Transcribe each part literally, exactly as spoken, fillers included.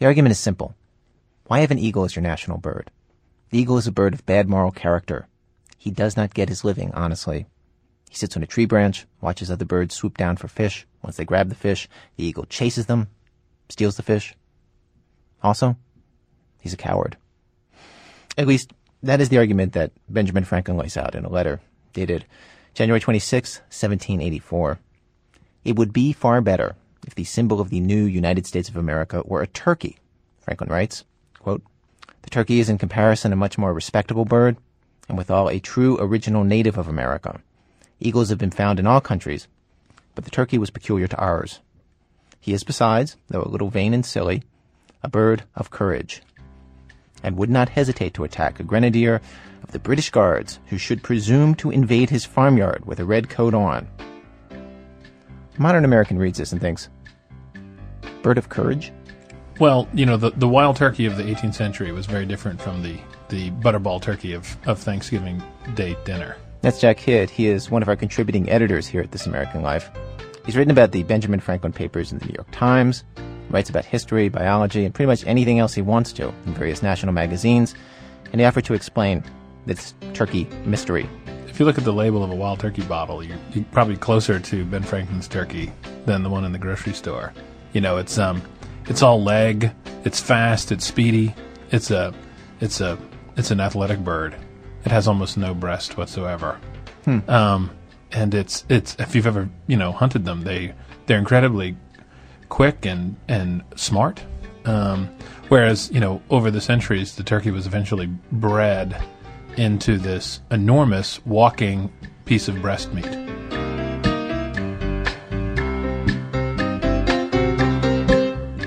The argument is simple. Why have an eagle as your national bird? The eagle is a bird of bad moral character. He does not get his living honestly. He sits on a tree branch, watches other birds swoop down for fish. Once they grab the fish, the eagle chases them, steals the fish. Also, he's a coward. At least, that is the argument that Benjamin Franklin lays out in a letter dated January twenty-sixth, seventeen eighty-four. It would be far better if the symbol of the new United States of America were a turkey, Franklin writes, quote, the turkey is in comparison a much more respectable bird, and withal a true original native of America. Eagles have been found in all countries, but the turkey was peculiar to ours. He is besides, though a little vain and silly, a bird of courage, and would not hesitate to attack a grenadier of the British Guards who should presume to invade his farmyard with a red coat on. Modern American reads this and thinks, bird of courage? Well, you know, the, the wild turkey of the eighteenth century was very different from the, the butterball turkey of, of Thanksgiving Day dinner. That's Jack Hitt. He is one of our contributing editors here at This American Life. He's written about the Benjamin Franklin papers in the New York Times, writes about history, biology, and pretty much anything else he wants to in various national magazines, and he offered to explain this turkey mystery. If you look at the label of a wild turkey bottle, you're, you're probably closer to Ben Franklin's turkey than the one in the grocery store. You know, it's um, it's all leg, it's fast, it's speedy, it's a, it's a, it's an athletic bird. It has almost no breast whatsoever. Hmm. Um, and it's it's if you've ever you know hunted them, they they're incredibly quick and and smart. Um, whereas you know over the centuries, the turkey was eventually bred into this enormous walking piece of breast meat.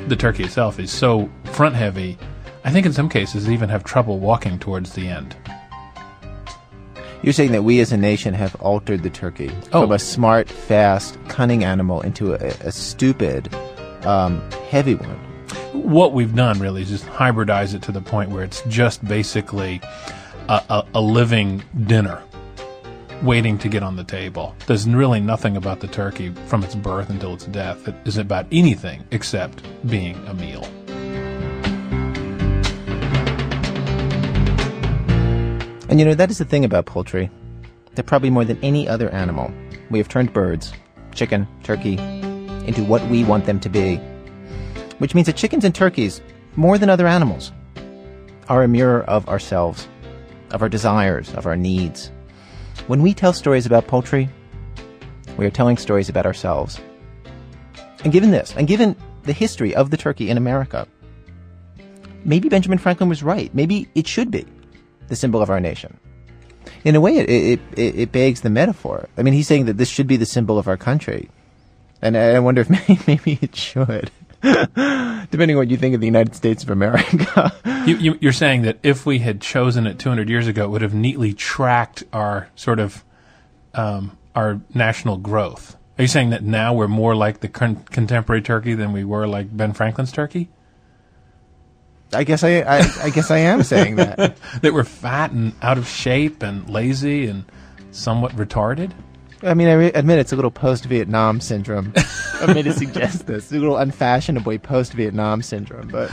The turkey itself is so front heavy, I think in some cases they even have trouble walking towards the end. You're saying that we as a nation have altered the turkey oh. from a smart, fast, cunning animal into a, a stupid, um, heavy one. What we've done really is just hybridize it to the point where it's just basically a, a, a living dinner waiting to get on the table. There's really nothing about the turkey from its birth until its death that is about anything except being a meal. And you know, that is the thing about poultry, that probably more than any other animal, we have turned birds, chicken, turkey, into what we want them to be. Which means that chickens and turkeys, more than other animals, are a mirror of ourselves, of our desires, of our needs. When we tell stories about poultry, we are telling stories about ourselves. And given this, and given the history of the turkey in America, maybe Benjamin Franklin was right. Maybe it should be the symbol of our nation. In a way, it, it, it, it begs the metaphor. I mean, he's saying that this should be the symbol of our country. And I wonder if maybe, maybe it should. Depending on what you think of the United States of America. you, you, you're saying that if we had chosen it two hundred years ago, it would have neatly tracked our sort of um, our national growth. Are you saying that now we're more like the con- contemporary turkey than we were like Ben Franklin's turkey? I guess I, I I guess I am saying that. That we're fat and out of shape and lazy and somewhat retarded? I mean, I re- admit it's a little post-Vietnam syndrome. I mean, to suggest this. It's a little unfashionably post-Vietnam syndrome, but...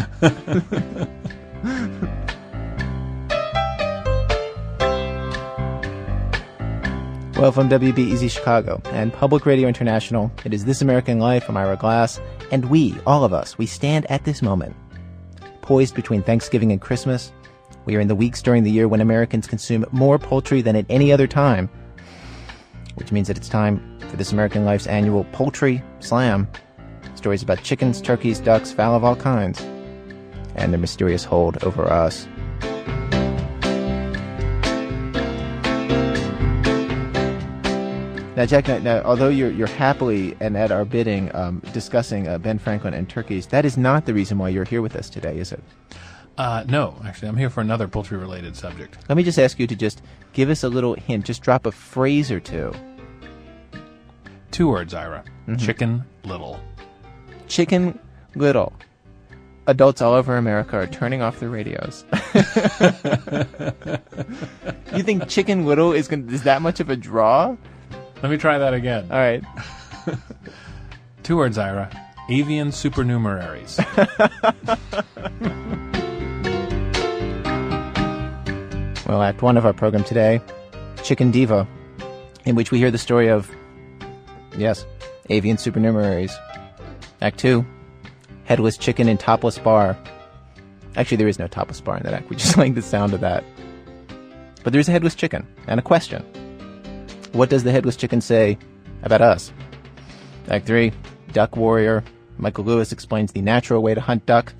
Well, from W B E Z Chicago and Public Radio International, it is This American Life. I'm Ira Glass, and we, all of us, we stand at this moment poised between Thanksgiving and Christmas. We are in the weeks during the year when Americans consume more poultry than at any other time, which means that it's time for This American Life's annual Poultry Slam. Stories about chickens, turkeys, ducks, fowl of all kinds, and their mysterious hold over us. Now, Jack, now, now, although you're, you're happily and at our bidding um, discussing uh, Ben Franklin and turkeys, that is not the reason why you're here with us today, is it? Uh, no, actually. I'm here for another poultry-related subject. Let me just ask you to just give us a little hint. Just drop a phrase or two. Two words, Ira. Mm-hmm. Chicken little. Chicken little. Adults all over America are turning off their radios. You think chicken little is, gonna, is that much of a draw? Let me try that again. All right. Two words, Ira. Avian supernumeraries. International Act One of our program today, Chicken Diva, in which we hear the story of, yes, avian supernumeraries. Act Two, Headless Chicken and Topless Bar. Actually, there is no topless bar in that act. We just like the sound of that. But there is a headless chicken and a question. What does the headless chicken say about us? Act three, Duck Warrior. Michael Lewis explains the natural way to hunt duck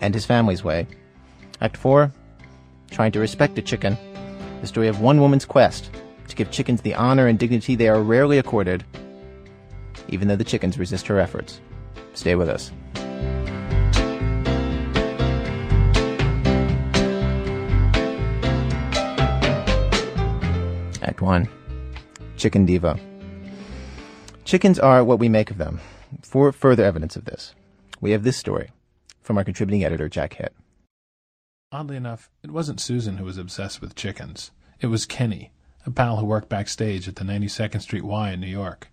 and his family's way. Act four, Trying to Respect a Chicken. The story of one woman's quest to give chickens the honor and dignity they are rarely accorded, even though the chickens resist her efforts. Stay with us. Act one, Chicken Diva. Chickens are what we make of them. For further evidence of this, we have this story from our contributing editor, Jack Hitt. Oddly enough, it wasn't Susan who was obsessed with chickens. It was Kenny, a pal who worked backstage at the ninety-second Street Y in New York.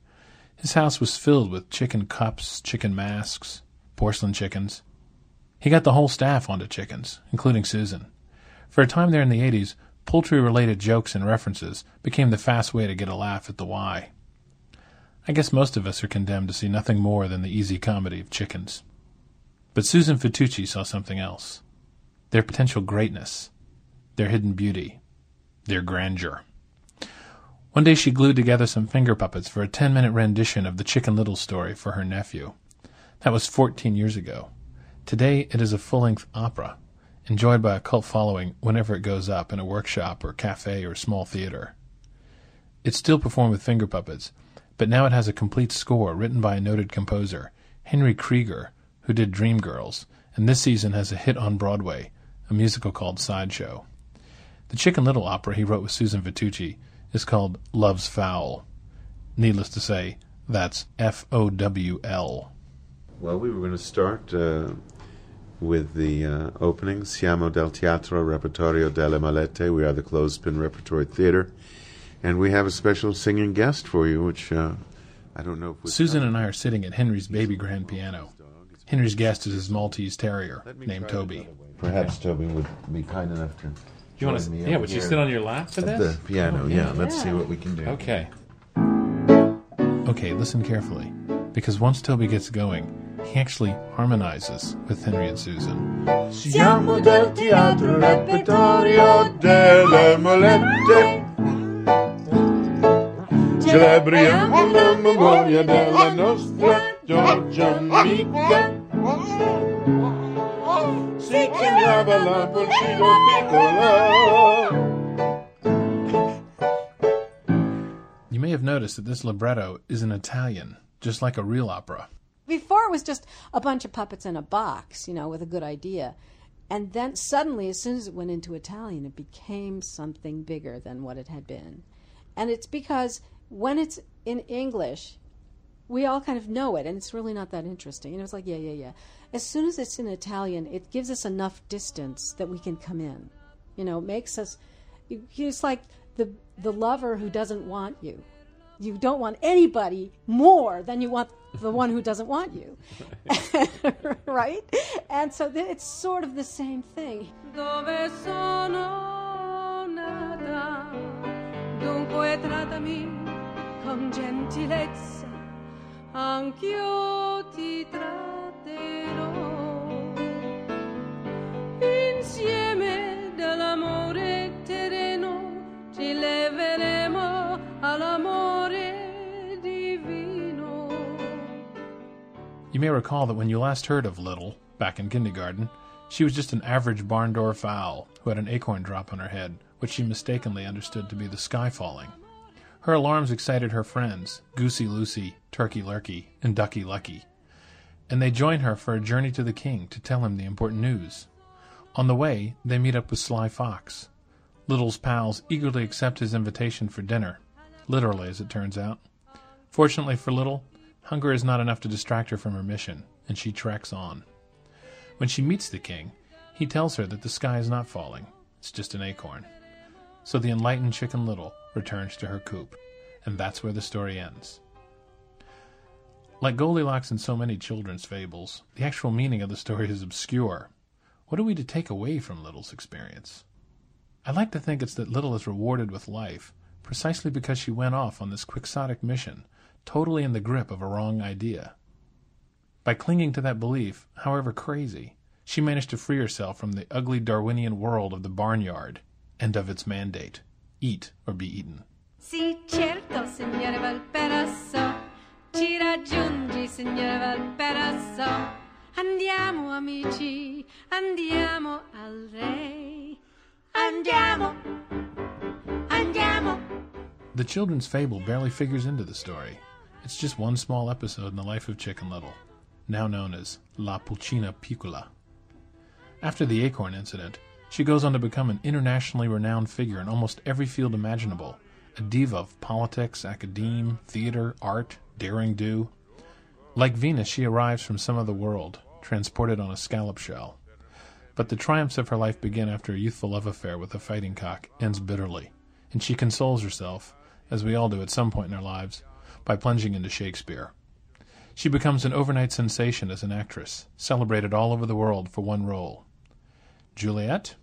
His house was filled with chicken cups, chicken masks, porcelain chickens. He got the whole staff onto chickens, including Susan. For a time there in the eighties, poultry-related jokes and references became the fast way to get a laugh at the Y. I guess most of us are condemned to see nothing more than the easy comedy of chickens. But Susan Vitucci saw something else. Their potential greatness, their hidden beauty, their grandeur. One day she glued together some finger puppets for a ten-minute rendition of the Chicken Little story for her nephew. That was fourteen years ago. Today it is a full-length opera, enjoyed by a cult following whenever it goes up in a workshop or cafe or small theater. It's still performed with finger puppets, but now it has a complete score written by a noted composer, Henry Krieger, who did Dreamgirls, and this season has a hit on Broadway, a musical called Sideshow. The Chicken Little opera he wrote with Susan Vitucci is called Love's Fowl. Needless to say, that's F O W L. Well, we were going to start uh, with the uh, opening, Siamo del Teatro, Repertorio delle Malette. We are the clothespin repertory theater. And we have a special singing guest for you, which uh, I don't know if we... Susan and I are sitting at Henry's baby grand piano. Henry's guest is his Maltese terrier named Toby. Perhaps Toby would be kind enough to... You want to? Yeah, would you sit on your lap for this? The piano, oh, yeah. yeah. Let's yeah. see what we can do. Okay. Okay, listen carefully, because once Toby gets going, he actually harmonizes with Henry and Susan. Siamo del teatro, repertorio delle malette. Celebriamo la memoria della nostra Giorgia amica. Si chiamava La Pulcina Piccola. You may have noticed that this libretto is in Italian, just like a real opera. Before it was just a bunch of puppets in a box, you know, with a good idea. And then suddenly, as soon as it went into Italian, it became something bigger than what it had been. And it's because when it's in English, we all kind of know it, and it's really not that interesting. You know, it's like, yeah, yeah, yeah. As soon as it's in Italian, it gives us enough distance that we can come in. You know, it makes us... It's like the the lover who doesn't want you. You don't want anybody more than you want the one who doesn't want you. Right? And so it's sort of the same thing. Dove sono nata. Dunque trattami con gentilezza, anch'io ti tratterò. Insieme dall'amore terreno ci leveremo all'amore divino. You may recall that when you last heard of Little, back in kindergarten, she was just an average barn door fowl who had an acorn drop on her head, which she mistakenly understood to be the sky falling. Her alarms excited her friends, Goosey Lucy, Turkey Lurkey, and Ducky Lucky, and they join her for a journey to the king to tell him the important news. On the way, they meet up with Sly Fox. Little's pals eagerly accept his invitation for dinner, literally as it turns out. Fortunately for Little, hunger is not enough to distract her from her mission, and she treks on. When she meets the king, he tells her that the sky is not falling, it's just an acorn. So the enlightened Chicken Little returns to her coop, and that's where the story ends. Like Goldilocks and so many children's fables, the actual meaning of the story is obscure. What are we to take away from Little's experience? I like to think it's that Little is rewarded with life, precisely because she went off on this quixotic mission, totally in the grip of a wrong idea. By clinging to that belief, however crazy, she managed to free herself from the ugly Darwinian world of the barnyard and of its mandate, eat or be eaten. Sì, certo, signore Valperasso, ci raggiungi, signore Valperasso, andiamo amici, andiamo al re, andiamo, andiamo. The children's fable barely figures into the story. It's just one small episode in the life of Chicken Little, now known as La Pulcina Piccola. After the acorn incident, she goes on to become an internationally renowned figure in almost every field imaginable, a diva of politics, academe, theater, art, daring-do. Like Venus, she arrives from some other world, transported on a scallop shell. But the triumphs of her life begin after a youthful love affair with a fighting cock ends bitterly, and she consoles herself, as we all do at some point in our lives, by plunging into Shakespeare. She becomes an overnight sensation as an actress, celebrated all over the world for one role. Juliet,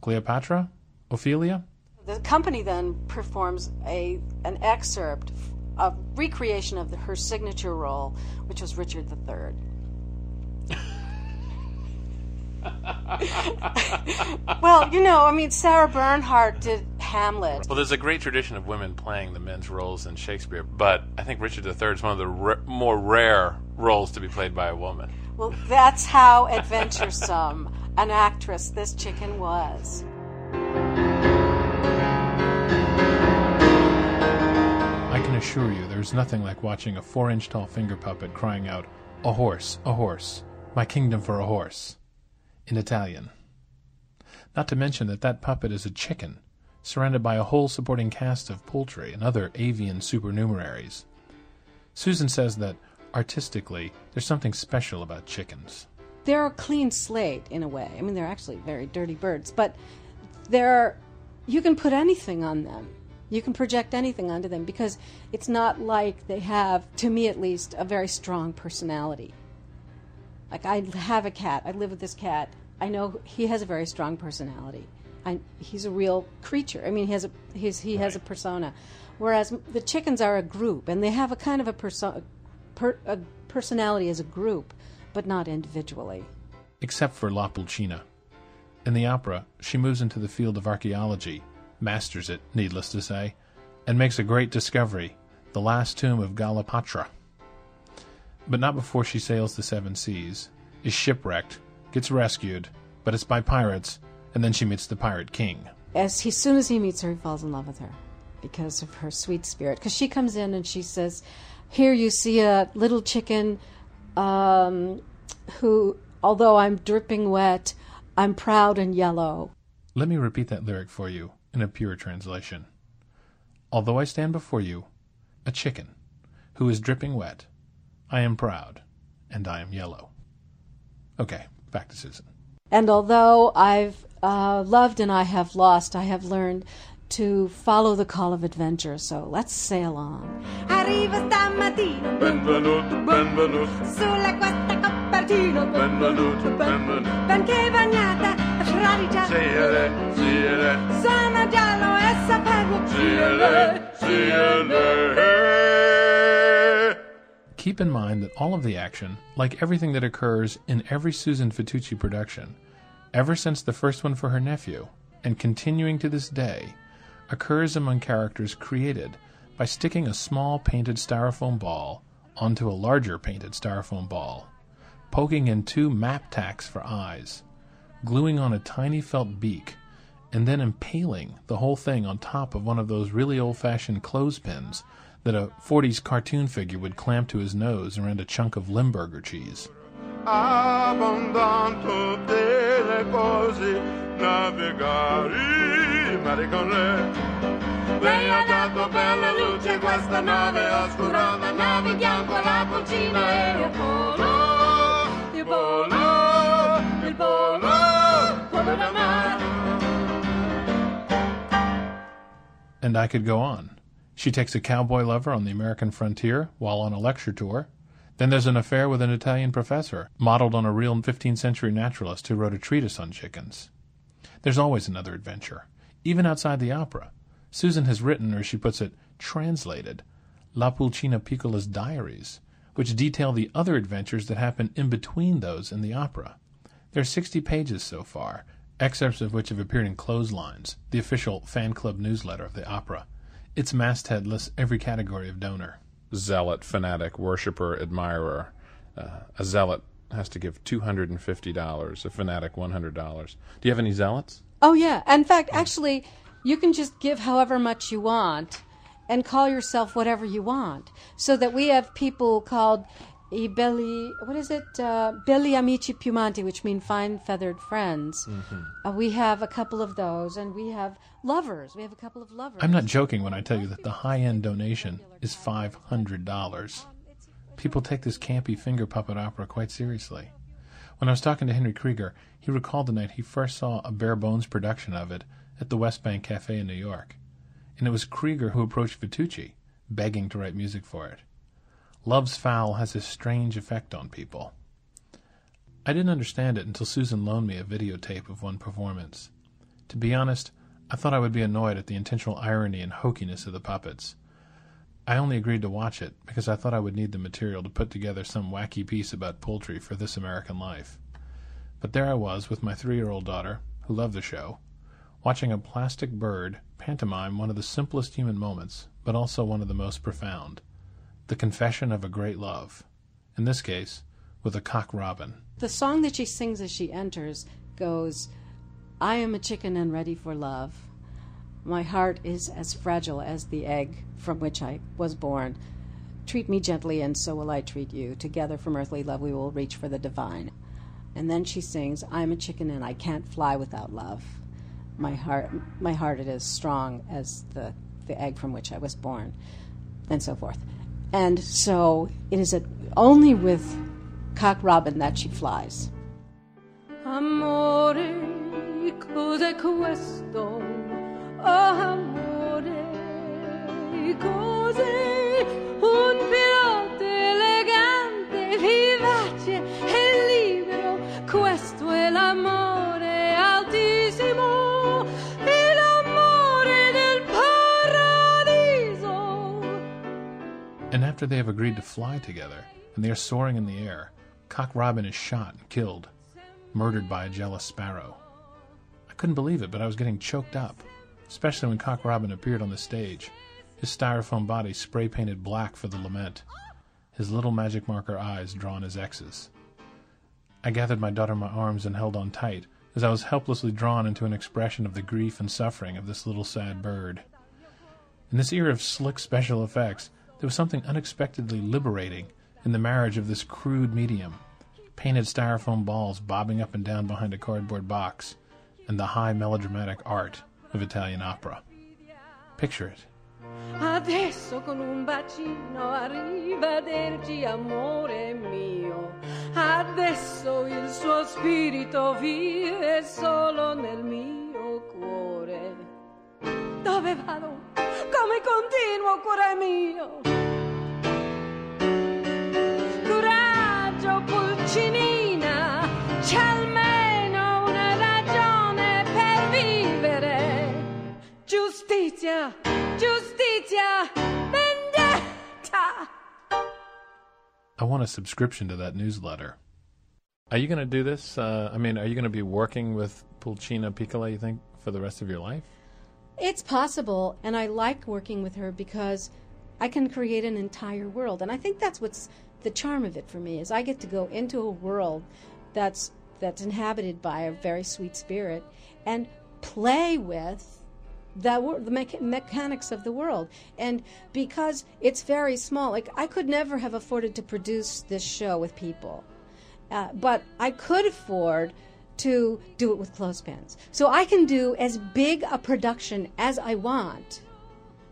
Cleopatra, Ophelia. The company then performs a an excerpt, a recreation of the, her signature role, which was Richard the Third. Well, you know, I mean, Sarah Bernhardt did Hamlet. Well, there's a great tradition of women playing the men's roles in Shakespeare, but I think Richard the Third is one of the r- more rare roles to be played by a woman. Well, that's how adventuresome an actress this chicken was. I can assure you there's nothing like watching a four-inch tall finger puppet crying out, "A horse, a horse, my kingdom for a horse," in Italian. Not to mention that that puppet is a chicken, surrounded by a whole supporting cast of poultry and other avian supernumeraries. Susan says that, artistically, there's something special about chickens. They're a clean slate, in a way. I mean, they're actually very dirty birds, but they're, you can put anything on them. You can project anything onto them, because it's not like they have, to me at least, a very strong personality. Like, I have a cat. I live with this cat. I know he has a very strong personality. I, he's a real creature. I mean, he has a he's, he right. has a persona. Whereas the chickens are a group, and they have a kind of a, perso- per, a personality as a group, but not individually. Except for La Pulcina. In the opera, she moves into the field of archaeology, masters it, needless to say, and makes a great discovery, the last tomb of Galopatra. But not before she sails the seven seas, is shipwrecked, gets rescued, but it's by pirates, and then she meets the pirate king. As he, soon as he meets her, he falls in love with her because of her sweet spirit. Because she comes in and she says, "Here you see a little chicken um, who, although I'm dripping wet, I'm proud and yellow." Let me repeat that lyric for you in a pure translation. "Although I stand before you, a chicken who is dripping wet, I am proud, and I am yellow." Okay, back to Susan. "And although I've uh, loved and I have lost, I have learned to follow the call of adventure, so let's sail on." Arriva stamattina. Benvenuto, benvenuto. Sulla questa copertina. Benvenuto, benvenuto. Benché bagnata, fradicia. Siere, siere. Sono giallo e sapevo. Siere, siere. Keep in mind that all of the action, like everything that occurs in every Susan Vitucci production, ever since the first one for her nephew, and continuing to this day, occurs among characters created by sticking a small painted styrofoam ball onto a larger painted styrofoam ball, poking in two map tacks for eyes, gluing on a tiny felt beak, and then impaling the whole thing on top of one of those really old-fashioned clothespins that a forties cartoon figure would clamp to his nose around a chunk of Limburger cheese. And I could go on. She takes a cowboy lover on the American frontier while on a lecture tour. Then there's an affair with an Italian professor, modeled on a real fifteenth century naturalist who wrote a treatise on chickens. There's always another adventure, even outside the opera. Susan has written, or she puts it, translated, La Pulcina Piccola's diaries, which detail the other adventures that happen in between those in the opera. There are sixty pages so far, excerpts of which have appeared in Clotheslines, the official fan club newsletter of the opera. Its masthead lists every category of donor. Zealot, fanatic, worshipper, admirer. Uh, a zealot has to give two hundred fifty dollars, a fanatic one hundred dollars. Do you have any zealots? Oh, yeah. In fact, actually, you can just give however much you want and call yourself whatever you want, so that we have people called I belli, what is it? Uh, belli amici piumanti, which mean fine feathered friends. Mm-hmm. Uh, we have a couple of those, and we have lovers. We have a couple of lovers. I'm not joking when I tell you that the high-end donation is five hundred dollars. People take this campy finger puppet opera quite seriously. When I was talking to Henry Krieger, he recalled the night he first saw a bare-bones production of it at the West Bank Cafe in New York. And it was Krieger who approached Vitucci, begging to write music for it. Love's Fowl has a strange effect on people. I didn't understand it until Susan loaned me a videotape of one performance. To be honest, I thought I would be annoyed at the intentional irony and hokiness of the puppets. I only agreed to watch it because I thought I would need the material to put together some wacky piece about poultry for This American Life. But there I was with my three-year-old daughter, who loved the show, watching a plastic bird pantomime one of the simplest human moments, but also one of the most profound. The confession of a great love, in this case, with a cock robin. The song that she sings as she enters goes, "I am a chicken and ready for love. My heart is as fragile as the egg from which I was born. Treat me gently, and so will I treat you. Together from earthly love we will reach for the divine." And then she sings, "I'm a chicken and I can't fly without love. My heart, my heart it is strong as the, the egg from which I was born," and so forth. And so it is only with Cock Robin that she flies. Amore, cos'è questo? Amore, cos'è un pilota elegante, vivace e libero? Questo è l'amore altissimo. And after they have agreed to fly together, and they are soaring in the air, Cock Robin is shot and killed, murdered by a jealous sparrow. I couldn't believe it, but I was getting choked up, especially when Cock Robin appeared on the stage, his styrofoam body spray-painted black for the lament, his little magic marker eyes drawn as X's. I gathered my daughter in my arms and held on tight, as I was helplessly drawn into an expression of the grief and suffering of this little sad bird. In this era of slick special effects, there was something unexpectedly liberating in the marriage of this crude medium, painted styrofoam balls bobbing up and down behind a cardboard box, and the high melodramatic art of Italian opera. Picture it. Adesso con un bacino arrivederci amore mio. Adesso il suo spirito vive solo nel mio cuore. Dove vado? Come continuo, cuore mio? Coraggio, pulcinina, c'è almeno una ragione per vivere. Giustizia, giustizia, vendetta. I want a subscription to that newsletter. Are you going to do this? Uh, I mean, are you going to be working with Pulcina Piccola, you think, for the rest of your life? It's possible, and I like working with her because I can create an entire world. And I think that's what's the charm of it for me, is I get to go into a world that's that's inhabited by a very sweet spirit and play with that wor- the mecha- mechanics of the world. And because it's very small, like I could never have afforded to produce this show with people, uh, but I could afford to do it with clothespins. So I can do as big a production as I want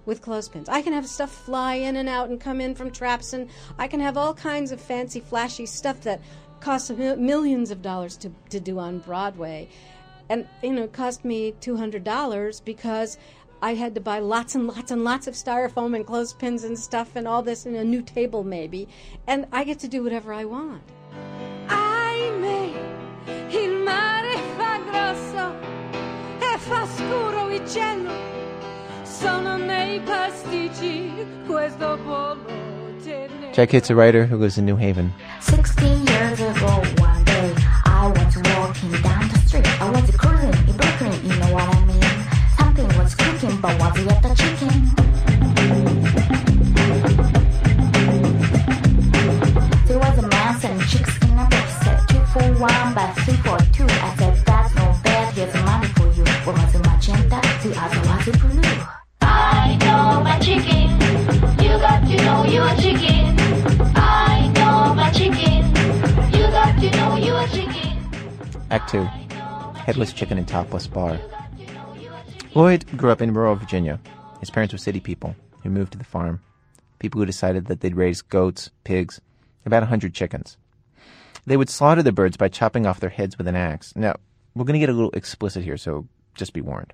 with clothespins. I can have stuff fly in and out and come in from traps, and I can have all kinds of fancy, flashy stuff that costs millions of dollars to, to do on Broadway. And, you know, it cost me two hundred dollars because I had to buy lots and lots and lots of styrofoam and clothespins and stuff and all this, and a new table maybe. And I get to do whatever I want. I may Il mare fa grosso e fa scuro I uccello, sono nei pasticci questo pollo. Jack Hitt's a writer who lives in New Haven. Sixteen years ago, one day, I was walking down the street. I was cruising in Brooklyn, you know what I mean? Something was cooking, but was it the chicken? There was a mouse and chicks in a box. Said two for one, but three for two. I said, that's no bad, here's money for you. One was a magenta, the other was a blue. I know my chicken. You got to know you a chicken. I know my chicken. You got to know you a chicken. Act two. Headless Chicken and Topless Bar. Lloyd grew up in rural Virginia. His parents were city people who moved to the farm. People who decided that they'd raise goats, pigs, about a hundred chickens. They would slaughter the birds by chopping off their heads with an axe. Now, we're going to get a little explicit here, so just be warned.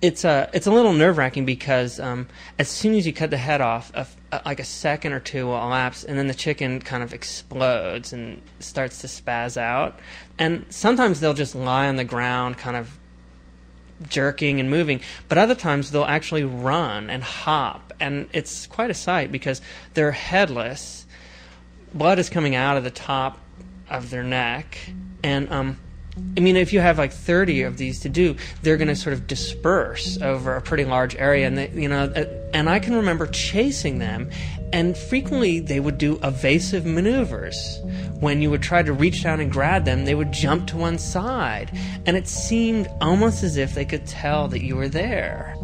It's a, it's a little nerve-wracking because um, as soon as you cut the head off, a, a, like a second or two will elapse, and then the chicken kind of explodes and starts to spaz out. And sometimes they'll just lie on the ground kind of jerking and moving, but other times they'll actually run and hop. And it's quite a sight because they're headless. Blood is coming out of the top of their neck, and... um. I mean, if you have like thirty of these to do, they're going to sort of disperse over a pretty large area, and they, you know, and I can remember chasing them, and frequently they would do evasive maneuvers. When you would try to reach down and grab them, they would jump to one side, and it seemed almost as if they could tell that you were there,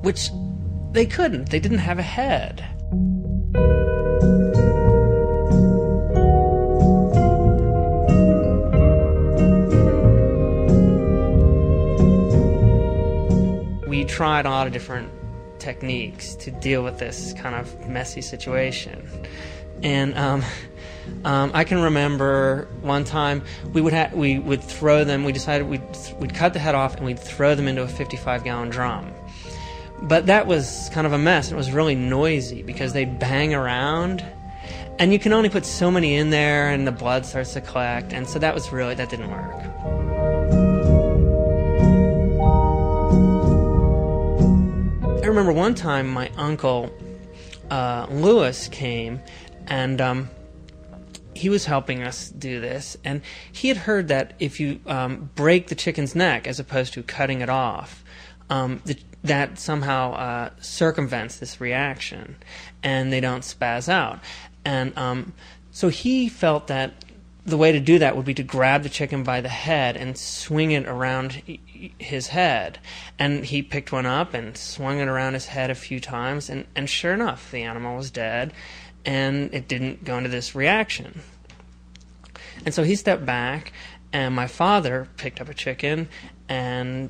which they couldn't. They didn't have a head. We tried a lot of different techniques to deal with this kind of messy situation. And um, um, I can remember one time we would ha- we would throw them, we decided we'd, th- we'd cut the head off and we'd throw them into a fifty-five gallon drum. But that was kind of a mess. It was really noisy because they'd bang around, and you can only put so many in there, and the blood starts to collect, and so that was really, that didn't work. I remember one time my uncle uh, Lewis came, and um, he was helping us do this, and he had heard that if you um, break the chicken's neck as opposed to cutting it off, um, the, that somehow uh, circumvents this reaction, and they don't spaz out. And um, so he felt that the way to do that would be to grab the chicken by the head and swing it around his head. And he picked one up and swung it around his head a few times, and, and sure enough, the animal was dead, and it didn't go into this reaction. And so he stepped back, and my father picked up a chicken and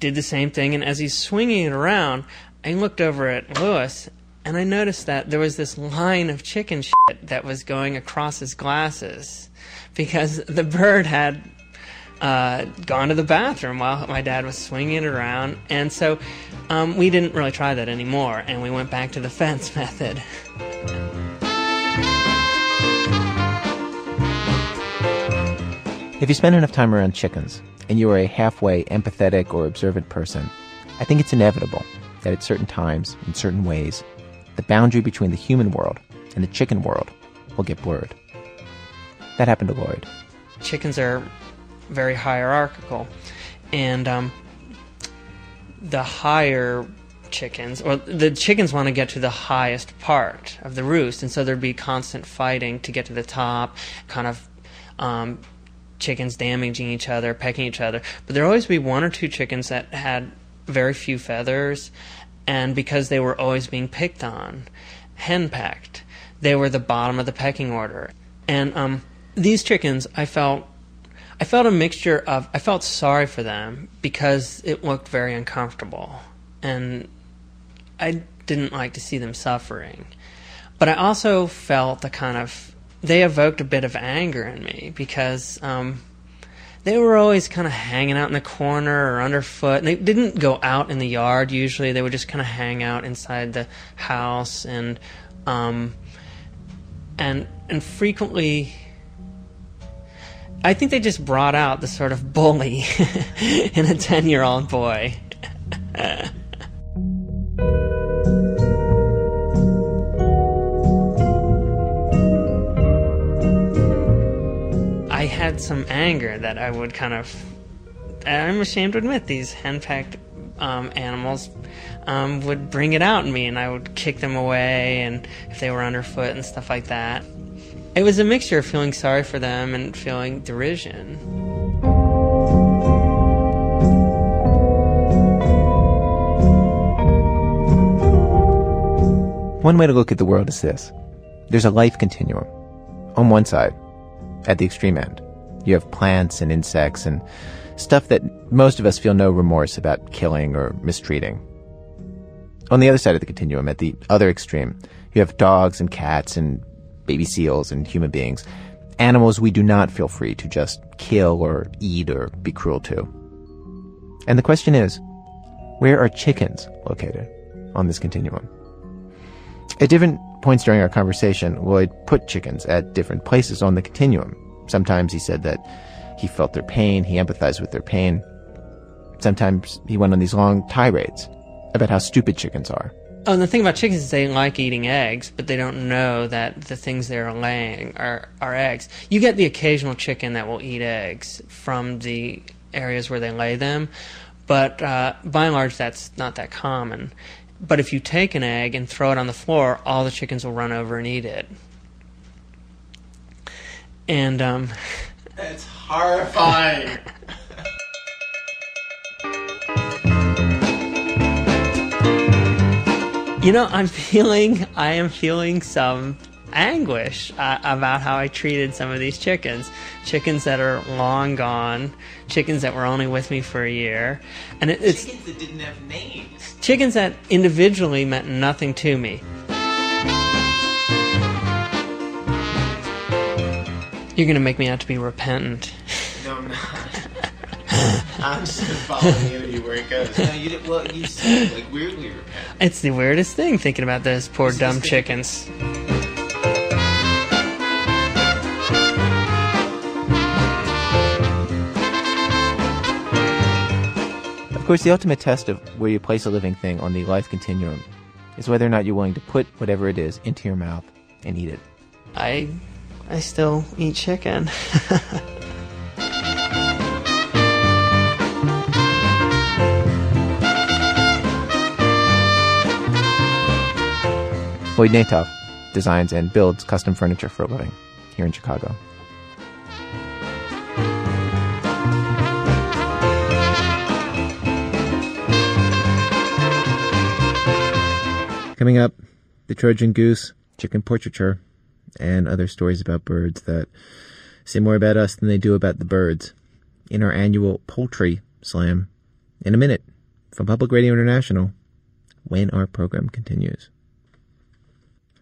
did the same thing, and as he's swinging it around, I looked over at Lewis, and I noticed that there was this line of chicken shit that was going across his glasses, because the bird had uh, gone to the bathroom while my dad was swinging it around. And so um, we didn't really try that anymore, and we went back to the fence method. If you spend enough time around chickens, and you are a halfway empathetic or observant person, I think it's inevitable that at certain times, in certain ways, the boundary between the human world and the chicken world will get blurred. That happened to Lloyd. Chickens are very hierarchical, and um, the higher chickens, or the chickens want to get to the highest part of the roost, and so there'd be constant fighting to get to the top, kind of um, chickens damaging each other, pecking each other. But there'd always be one or two chickens that had very few feathers, and because they were always being picked on, henpecked, they were the bottom of the pecking order. And um, these chickens, I felt, I felt a mixture of, I felt sorry for them because it looked very uncomfortable, and I didn't like to see them suffering. But I also felt the kind of, they evoked a bit of anger in me because um, they were always kind of hanging out in the corner or underfoot, and they didn't go out in the yard usually. They would just kind of hang out inside the house, and um, and and frequently I think they just brought out the sort of bully in a ten-year-old boy. I had some anger that I would kind of, I'm ashamed to admit, these henpecked um, animals um, would bring it out in me, and I would kick them away, and if they were underfoot and stuff like that. It was a mixture of feeling sorry for them and feeling derision. One way to look at the world is this. There's a life continuum. On one side, at the extreme end, you have plants and insects and stuff that most of us feel no remorse about killing or mistreating. On the other side of the continuum, at the other extreme, you have dogs and cats and baby seals and human beings, animals we do not feel free to just kill or eat or be cruel to. And the question is, where are chickens located on this continuum? At different points during our conversation, Lloyd put chickens at different places on the continuum. Sometimes he said that he felt their pain, he empathized with their pain. Sometimes he went on these long tirades about how stupid chickens are. Oh, and the thing about chickens is they like eating eggs, but they don't know that the things they're laying are, are eggs. You get the occasional chicken that will eat eggs from the areas where they lay them, but uh, by and large that's not that common. But if you take an egg and throw it on the floor, all the chickens will run over and eat it. And, um... It's horrifying! You know, I'm feeling, I am feeling some anguish uh, about how I treated some of these chickens. Chickens that are long gone, chickens that were only with me for a year. And it, it's chickens that didn't have names. Chickens that individually meant nothing to me. You're going to make me out to be repentant. No, I'm not. I'm just following you where it goes. No, you did, well, you seem like weirdly repetitive. It's the weirdest thing thinking about those poor it's dumb chickens. Of course, the ultimate test of where you place a living thing on the life continuum is whether or not you're willing to put whatever it is into your mouth and eat it. I, I still eat chicken. Lloyd Natov designs and builds custom furniture for a living here in Chicago. Coming up, the Trojan goose, chicken portraiture, and other stories about birds that say more about us than they do about the birds in our annual Poultry Slam in a minute from Public Radio International when our program continues.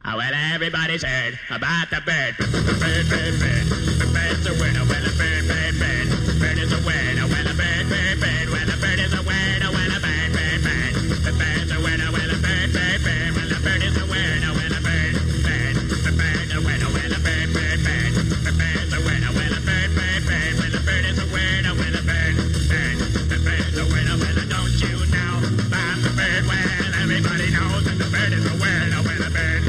Oh, well, everybody's heard about the bird. Bird, bird, bird. The bird's a word. Oh, well, a bird, bird, bird. Bird is a word. Oh, well, a bird, bird, bird. Well, a bird is a word. Oh, well, a bird, bird, bird. The bird's a word. Oh, well, a bird, bird, bird. Well, a bird is a word. Oh, well, a bird, bird. The bird's a word. Oh, well, a bird, bird, bird. The bird's a word. Oh, well, a bird, bird, bird. Well, a bird is a word. Oh, well, a bird, bird. The bird's a word. Oh, well, don't you know about the bird? Well, everybody knows that the bird is a word. Oh, well, a bird.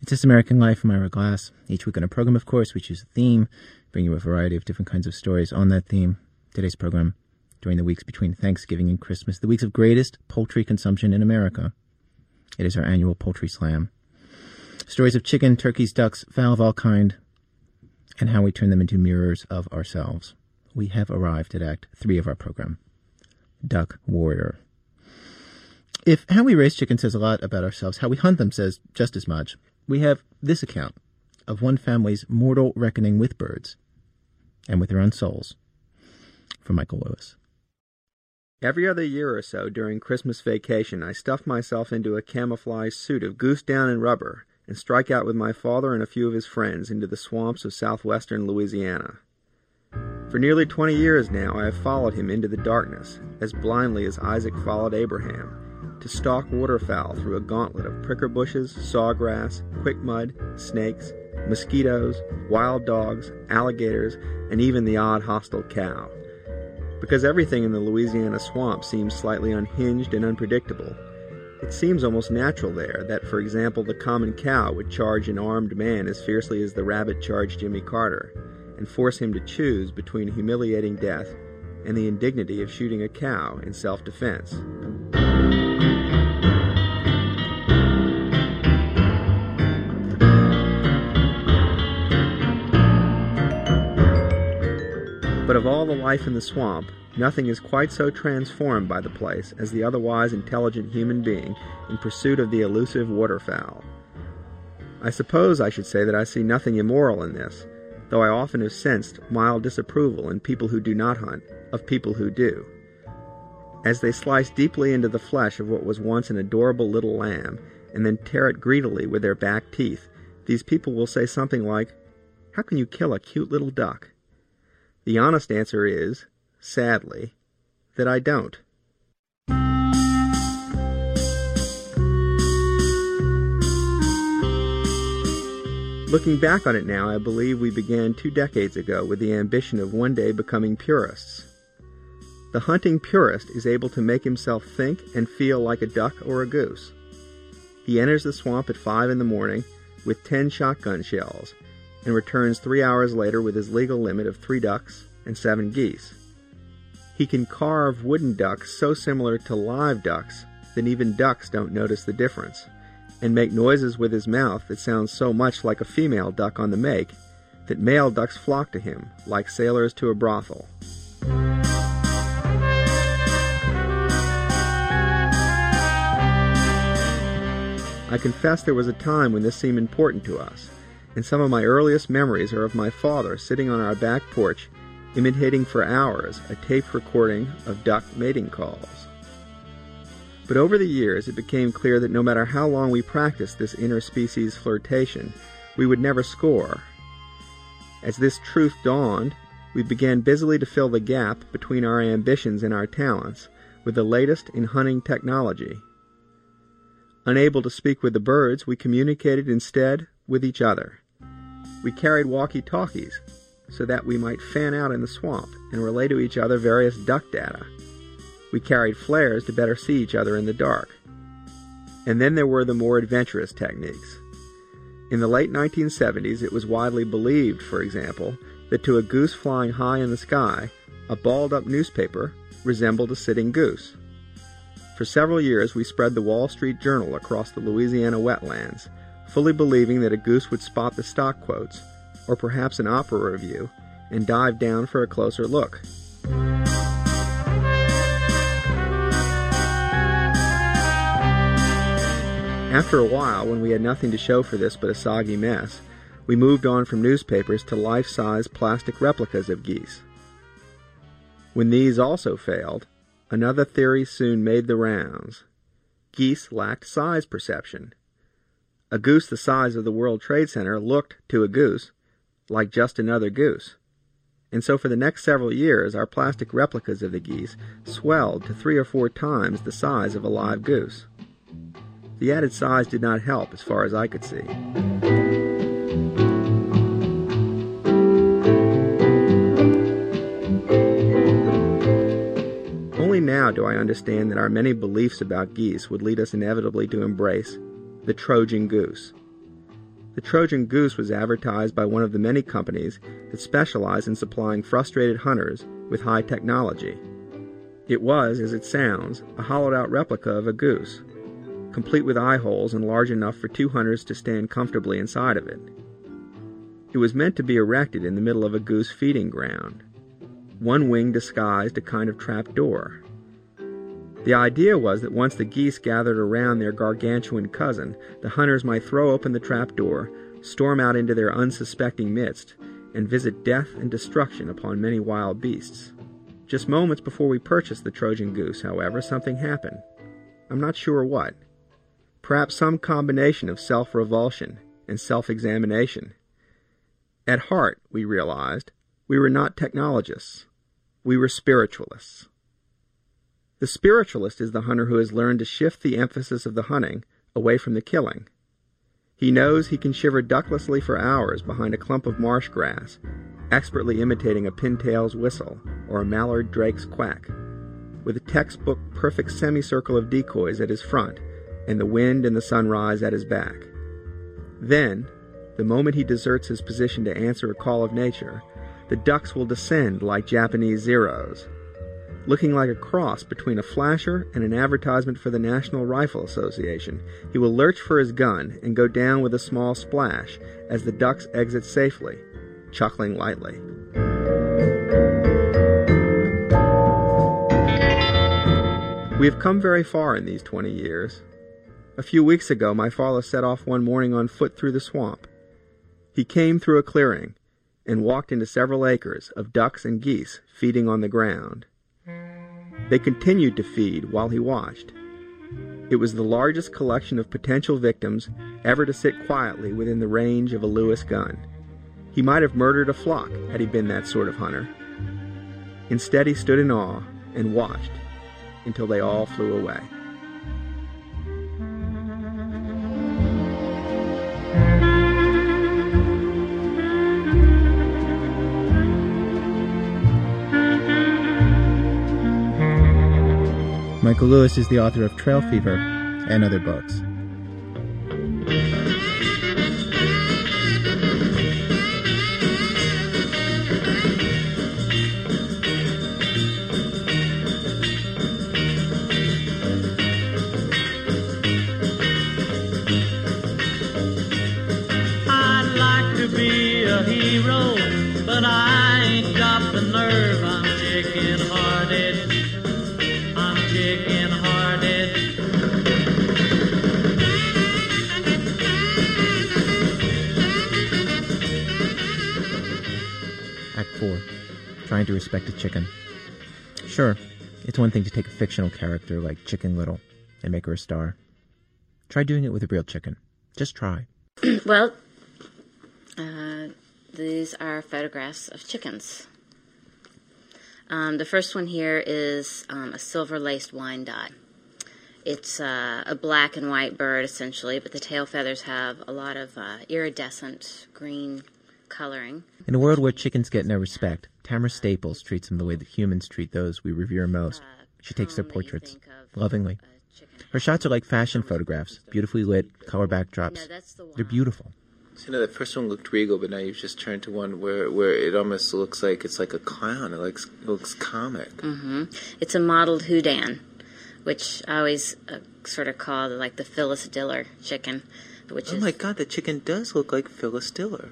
It's This American Life from Ira Glass. Each week on a program, of course, we choose a theme, bring you a variety of different kinds of stories on that theme. Today's program, during the weeks between Thanksgiving and Christmas, the weeks of greatest poultry consumption in America. It is our annual Poultry Slam. Stories of chicken, turkeys, ducks, fowl of all kind, and how we turn them into mirrors of ourselves. We have arrived at Act three of our program, Duck Warrior. If how we raise chickens says a lot about ourselves, how we hunt them says just as much. We have this account of one family's mortal reckoning with birds and with their own souls from Michael Lewis. Every other year or so during Christmas vacation, I stuff myself into a camouflage suit of goose down and rubber and strike out with my father and a few of his friends into the swamps of southwestern Louisiana. For nearly twenty years now, I have followed him into the darkness, as blindly as Isaac followed Abraham, to stalk waterfowl through a gauntlet of pricker bushes, sawgrass, quickmud, snakes, mosquitoes, wild dogs, alligators, and even the odd hostile cow. Because everything in the Louisiana swamp seems slightly unhinged and unpredictable, it seems almost natural there that, for example, the common cow would charge an armed man as fiercely as the rabbit charged Jimmy Carter, and force him to choose between humiliating death and the indignity of shooting a cow in self-defense. But of all the life in the swamp, nothing is quite so transformed by the place as the otherwise intelligent human being in pursuit of the elusive waterfowl. I suppose I should say that I see nothing immoral in this, though I often have sensed mild disapproval in people who do not hunt, of people who do. As they slice deeply into the flesh of what was once an adorable little lamb, and then tear it greedily with their back teeth, these people will say something like, "How can you kill a cute little duck?" The honest answer is, sadly, that I don't. Looking back on it now, I believe we began two decades ago with the ambition of one day becoming purists. The hunting purist is able to make himself think and feel like a duck or a goose. He enters the swamp at five in the morning with ten shotgun shells, and returns three hours later with his legal limit of three ducks and seven geese. He can carve wooden ducks so similar to live ducks that even ducks don't notice the difference, and make noises with his mouth that sounds so much like a female duck on the make that male ducks flock to him like sailors to a brothel. I confess there was a time when this seemed important to us, and some of my earliest memories are of my father sitting on our back porch, imitating for hours a tape recording of duck mating calls. But over the years, it became clear that no matter how long we practiced this interspecies flirtation, we would never score. As this truth dawned, we began busily to fill the gap between our ambitions and our talents with the latest in hunting technology. Unable to speak with the birds, we communicated instead with each other. We carried walkie-talkies so that we might fan out in the swamp and relay to each other various duck data. We carried flares to better see each other in the dark. And then there were the more adventurous techniques. In the late nineteen seventies, it was widely believed, for example, that to a goose flying high in the sky, a balled-up newspaper resembled a sitting goose. For several years, we spread the Wall Street Journal across the Louisiana wetlands, fully believing that a goose would spot the stock quotes, or perhaps an opera review, and dive down for a closer look. After a while, when we had nothing to show for this but a soggy mess, we moved on from newspapers to life-size plastic replicas of geese. When these also failed, another theory soon made the rounds. Geese lacked size perception. A goose the size of the World Trade Center looked, to a goose, like just another goose. And so for the next several years, our plastic replicas of the geese swelled to three or four times the size of a live goose. The added size did not help, as far as I could see. Only now do I understand that our many beliefs about geese would lead us inevitably to embrace the Trojan Goose. The Trojan Goose was advertised by one of the many companies that specialize in supplying frustrated hunters with high technology. It was, as it sounds, a hollowed-out replica of a goose, complete with eye holes and large enough for two hunters to stand comfortably inside of it. It was meant to be erected in the middle of a goose feeding ground, one wing disguised a kind of trap door. The idea was that once the geese gathered around their gargantuan cousin, the hunters might throw open the trapdoor, storm out into their unsuspecting midst, and visit death and destruction upon many wild beasts. Just moments before we purchased the Trojan goose, however, something happened. I'm not sure what. Perhaps some combination of self-revulsion and self-examination. At heart, we realized, we were not technologists. We were spiritualists. The spiritualist is the hunter who has learned to shift the emphasis of the hunting away from the killing. He knows he can shiver ducklessly for hours behind a clump of marsh grass, expertly imitating a pintail's whistle or a mallard drake's quack, with a textbook perfect semicircle of decoys at his front and the wind and the sunrise at his back. Then, the moment he deserts his position to answer a call of nature, the ducks will descend like Japanese zeros, looking like a cross between a flasher and an advertisement for the National Rifle Association. He will lurch for his gun and go down with a small splash as the ducks exit safely, chuckling lightly. We have come very far in these twenty years. A few weeks ago, my father set off one morning on foot through the swamp. He came through a clearing and walked into several acres of ducks and geese feeding on the ground. They continued to feed while he watched. It was the largest collection of potential victims ever to sit quietly within the range of a Lewis gun. He might have murdered a flock had he been that sort of hunter. Instead, he stood in awe and watched until they all flew away. Michael Lewis is the author of Trail Fever and other books. I'd like to be a hero, but I ain't got the nerve. I'm chicken-hearted. Trying to respect a chicken. Sure, it's one thing to take a fictional character like Chicken Little and make her a star. Try doing it with a real chicken. Just try. Well, uh, these are photographs of chickens. Um, the first one here is um, a silver-laced wyandotte. It's uh, a black and white bird, essentially, but the tail feathers have a lot of uh, iridescent green coloring. In a world where chickens get no respect, Tamara Staples treats them the way that humans treat those we revere most. She takes their portraits, lovingly. Her shots are like fashion photographs, beautifully lit, color backdrops. They're beautiful. So, you know, that first one looked regal, but now you've just turned to one where, where it almost looks like it's like a clown. It looks, it looks comic. Mm-hmm. It's a modeled Houdan, which I always uh, sort of call the, like the Phyllis Diller chicken. Which oh, is, my God, the chicken does look like Phyllis Diller.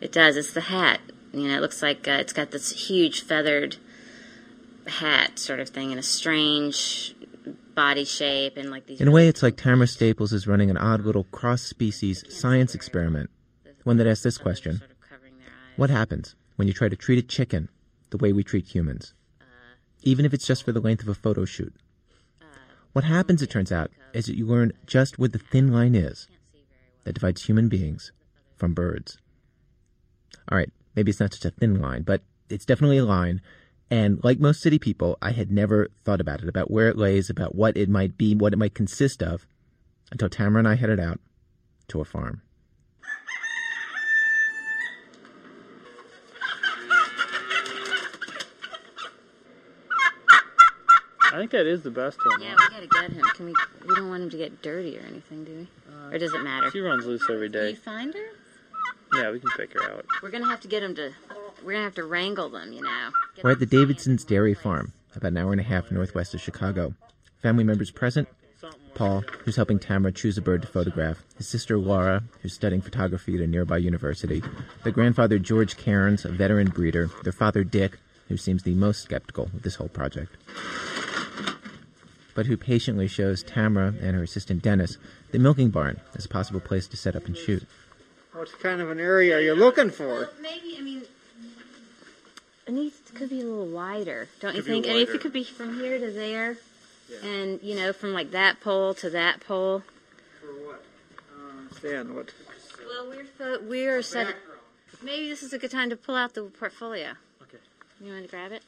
It does. It's the hat. You know, it looks like uh, it's got this huge feathered hat sort of thing and a strange body shape and like these... In a way, it's like Tamara Staples is running an odd little cross-species science experiment, one that asks this question. What happens when you try to treat a chicken the way we treat humans, even if it's just for the length of a photo shoot? What happens, it turns out, is that you learn just what the thin line is that divides human beings from birds. All right, maybe it's not such a thin line, but it's definitely a line. And like most city people, I had never thought about it, about where it lays, about what it might be, what it might consist of, until Tamara and I headed out to a farm. I think that is the best one. Yeah, we gotta get him. Can we? We don't want him to get dirty or anything, do we? Uh, or does it matter? She runs loose every day. Can you find her? Yeah, we can pick her out. We're gonna have to get him to. We're gonna have to wrangle them, you know. Get We're at the Davidson's Dairy Farm, about an hour and a half northwest of Chicago. Family members present: Paul, who's helping Tamara choose a bird to photograph; his sister Laura, who's studying photography at a nearby university; their grandfather George Cairns, a veteran breeder; their father Dick, who seems the most skeptical of this whole project, but who patiently shows Tamara and her assistant Dennis the milking barn as a possible place to set up and shoot. What kind of an area are you looking for? Well, maybe, I mean, it needs it could be a little wider, don't you think? And if it could be from here to there, yeah. And you know, from like that pole to that pole. For what? Uh, Stan, what? Well, we're we're set. Maybe this is a good time to pull out the portfolio. Okay. You want to grab it?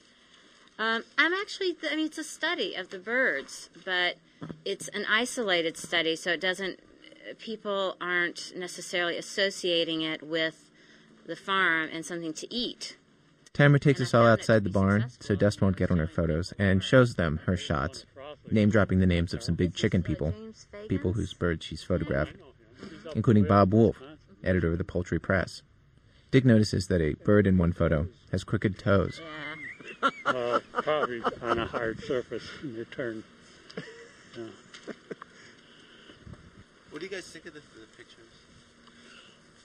Um, I'm actually, I mean, it's a study of the birds, but it's an isolated study, so it doesn't, people aren't necessarily associating it with the farm and something to eat. Tamara takes us all outside the barn so dust won't get on her photos and shows them her shots, name-dropping the names of some big chicken people, people whose birds she's photographed, including Bob Wolf, editor of the Poultry Press. Dick notices that a bird in one photo has crooked toes. Yeah. uh, probably on a hard surface in return. Yeah. What do you guys think of the, the pictures?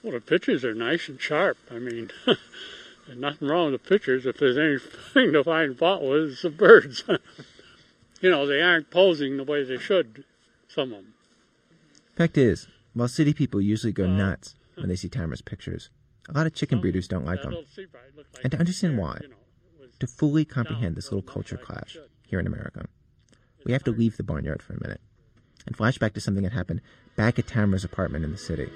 Well, the pictures are nice and sharp. I mean, there's nothing wrong with the pictures. If there's anything to find fault with, it's the birds. You know, they aren't posing the way they should, some of them. Fact is, while city people usually go nuts when they see Tamara's pictures, a lot of chicken breeders don't like them. And to understand why, to fully comprehend this little culture clash here in America, we have to leave the barnyard for a minute and flash back to something that happened back at Tamara's apartment in the city.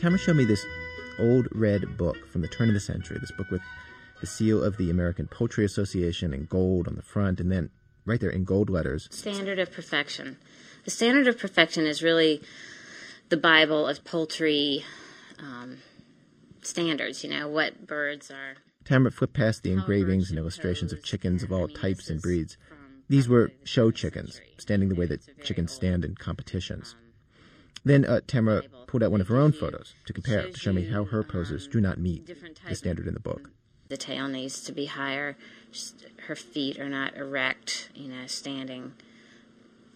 Tamara showed me this old red book from the turn of the century, this book with the seal of the American Poultry Association in gold on the front, and then right there in gold letters, Standard of Perfection. The Standard of Perfection is really the Bible of poultry um, standards, you know, what birds are. Tamara flipped past the engravings and illustrations of chickens of all types and breeds. These were show chickens, standing the way that chickens stand in competitions. Then uh, Tamara pulled out one of her own photos to compare, to show me how her poses do not meet the standard in the book. The tail needs to be higher, her feet are not erect, you know, standing,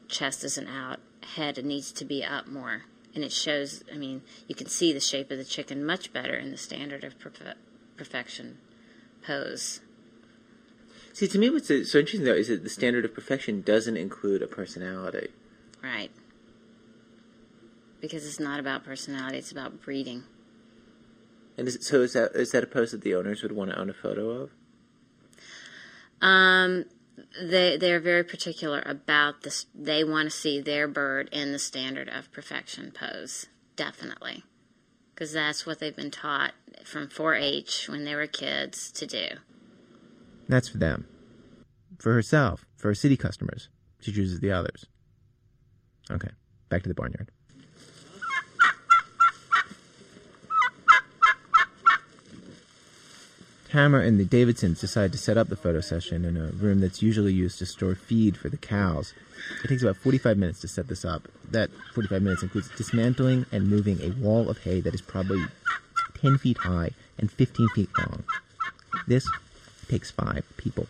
chest isn't out, head needs to be up more. And it shows, I mean, you can see the shape of the chicken much better in the Standard of perfe perfection pose. See, to me what's so interesting, though, is that the Standard of Perfection doesn't include a personality. Right. Because it's not about personality, it's about breeding. And is it, so is that, is that a pose that the owners would want to own a photo of? Um... They they are very particular about this. They want to see their bird in the Standard of Perfection pose, definitely, because that's what they've been taught from four H when they were kids to do. That's for them. For herself, for her city customers, she chooses the others. Okay, back to the barnyard. Tamara and the Davidsons decide to set up the photo session in a room that's usually used to store feed for the cows. It takes about forty-five minutes to set this up. That forty-five minutes includes dismantling and moving a wall of hay that is probably ten feet high and fifteen feet long. This takes five people.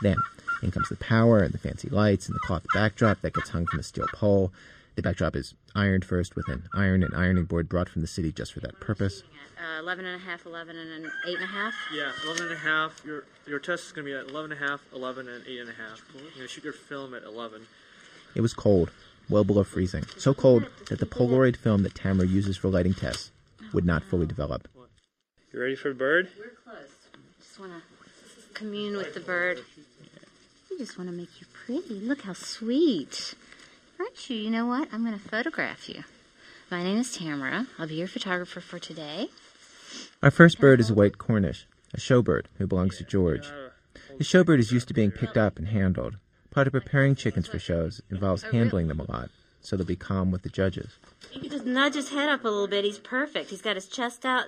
Then in comes the power and the fancy lights and the cloth backdrop that gets hung from a steel pole. The backdrop is ironed first with an iron and ironing board brought from the city just for that purpose. Uh, eleven and a half, eleven and an eight and a half? Yeah, eleven and a half. Your, your test is going to be at eleven and a half, eleven and eight and a half. You're going to shoot your film at eleven. It was cold, well below freezing. So cold that the Polaroid film that Tamara uses for lighting tests would not fully develop. You ready for the bird? We're close. Just want to commune with the bird. We just want to make you pretty. Look how sweet. Aren't you? You know what? I'm going to photograph you. My name is Tamara. I'll be your photographer for today. Our first bird is a white Cornish, a showbird who belongs to George. The showbird is used to being picked up and handled. Part of preparing chickens for shows involves handling them a lot, so they'll be calm with the judges. You can just nudge his head up a little bit. He's perfect. He's got his chest out.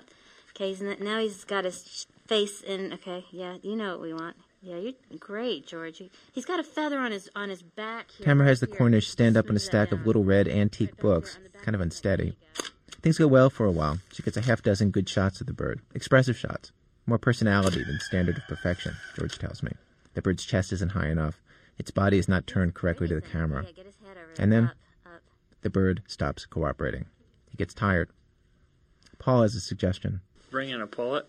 Okay, he's in the, now he's got his face in. Okay, yeah, you know what we want. Yeah, you're great, George. He's got a feather on his on his back here. Tamara has the Cornish stand up on a stack of little red antique books, kind of unsteady. Things go well for a while. She gets a half dozen good shots of the bird. Expressive shots. More personality than Standard of Perfection, George tells me. The bird's chest isn't high enough. Its body is not turned correctly to the camera. And then the bird stops cooperating. He gets tired. Paul has a suggestion. Bring in a pullet.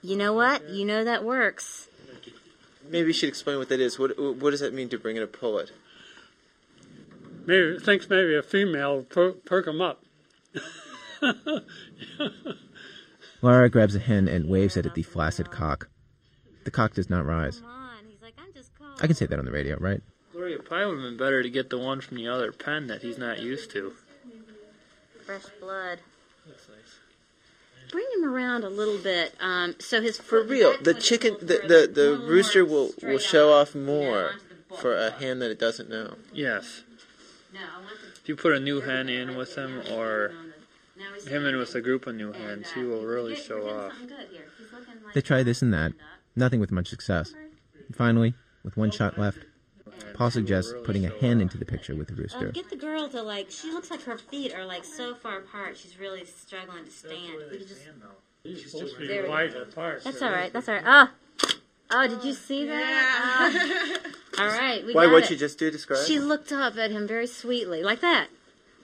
You know what? You know that works. Maybe you should explain what that is. What, what does that mean to bring in a pullet? maybe thinks maybe a female per, perk him up. Laura grabs a hen and waves it at the flaccid cock. The cock does not rise. I can say that on the radio, right? Gloria, it probably would have been better to get the one from the other pen that he's not used to. Fresh blood. That's nice. Bring him around a little bit. Um, so his for real, the chicken, the the, the rooster will, will show off more for a hen that it doesn't know. Yes. If you put a new hen in with him, or him in with a group of new hens, he will really show off. They try this and that, nothing with much success. Finally, with one shot left, Paul suggests putting a hen into the picture with the rooster. Um, get the girl to, like, she looks like her feet are, like, so far apart, she's really struggling to stand. We could just... She's supposed to be wide apart. That's all right, that's all right. Ah! Oh. Oh, did you see that? Yeah. Oh. All right, we got it. Why, what'd she just do, describe? She looked up at him very sweetly, like that.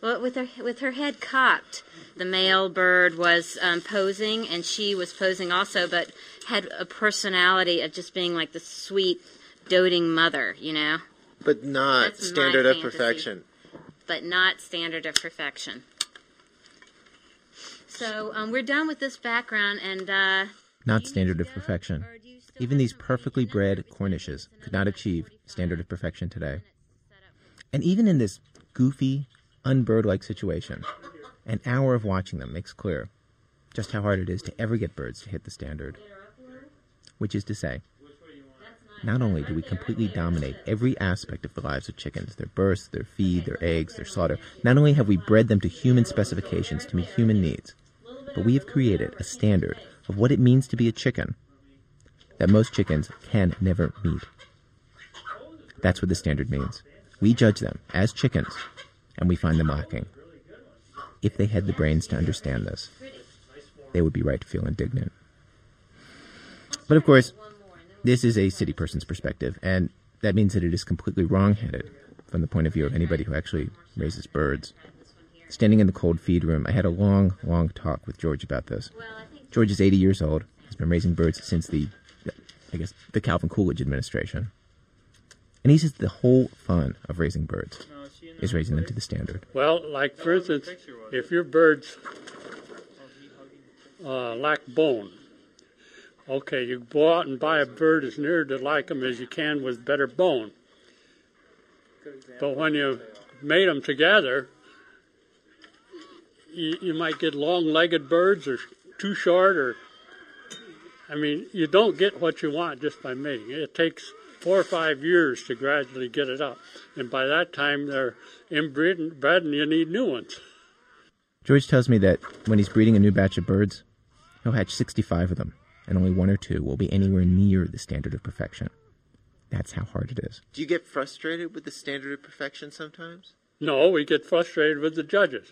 Well, with her with her head cocked, the male bird was um, posing, and she was posing also, but had a personality of just being like the sweet, doting mother, you know. But not That's standard of perfection. But not standard of perfection. So um, we're done with this background, and uh, not standard of perfection. Even these perfectly bred Cornishes could not achieve standard of perfection today. And even in this goofy, unbird-like situation, an hour of watching them makes clear just how hard it is to ever get birds to hit the standard. Which is to say, not only do we completely dominate every aspect of the lives of chickens, their births, their feed, their eggs, their slaughter, not only have we bred them to human specifications to meet human needs, but we have created a standard of what it means to be a chicken that most chickens can never meet. That's what the standard means. We judge them as chickens, and we find them lacking. If they had the brains to understand this, they would be right to feel indignant. But of course, this is a city person's perspective, and that means that it is completely wrong-headed from the point of view of anybody who actually raises birds. Standing in the cold feed room, I had a long, long talk with George about this. George is eighty years old. He's been raising birds since the, I guess, the Calvin Coolidge administration. And he says the whole fun of raising birds is raising them to the standard. Well, like, for instance, if your birds uh, lack bone, okay, you go out and buy a bird as near to like them as you can with better bone. But when you mate them together, you, you might get long-legged birds or too short, or, I mean, you don't get what you want just by mating. It takes four or five years to gradually get it up. And by that time, they're inbred and you need new ones. George tells me that when he's breeding a new batch of birds, he'll hatch sixty-five of them, and only one or two will be anywhere near the standard of perfection. That's how hard it is. Do you get frustrated with the standard of perfection sometimes? No, we get frustrated with the judges.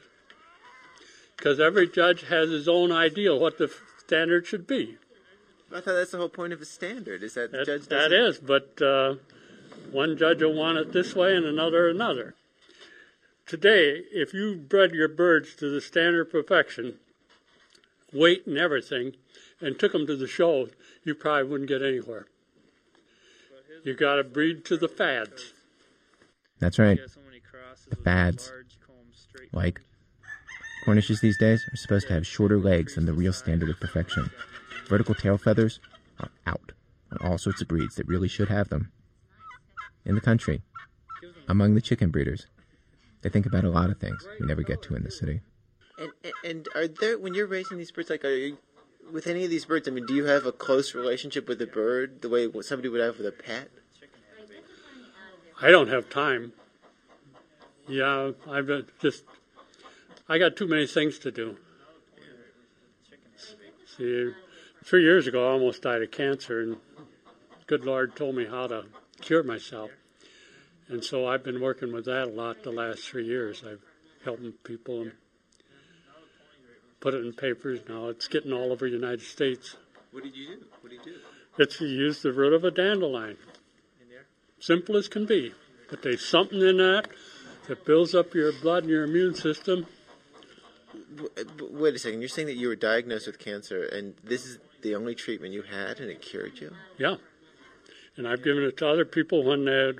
Because every judge has his own ideal what the standard should be. I thought that's the whole point of a standard, is that the that, judge doesn't... That is, but uh, one judge will want it this way and another another. Today, if you bred your birds to the standard of perfection, weight and everything, and took them to the show, you probably wouldn't get anywhere. You got to breed to the fads. That's right. The fads. Like, Cornishes these days are supposed to have shorter legs than the real standard of perfection. Vertical tail feathers are out on all sorts of breeds that really should have them. In the country, among the chicken breeders, they think about a lot of things we never get to in the city. And, and are there, when you're raising these birds, like, are you, with any of these birds, I mean, do you have a close relationship with a bird the way somebody would have with a pet? I don't have time. Yeah, I've just, I got too many things to do. See. Three years ago, I almost died of cancer, and good Lord told me how to cure myself. And so I've been working with that a lot the last three years. I've helped people and put it in papers. Now it's getting all over the United States. What did you do? What did you do? It's you use the root of a dandelion. Simple as can be. But there's something in that that builds up your blood and your immune system. Wait a second. You're saying that you were diagnosed with cancer, and this is the only treatment you had, and it cured you? Yeah. And I've given it to other people when they had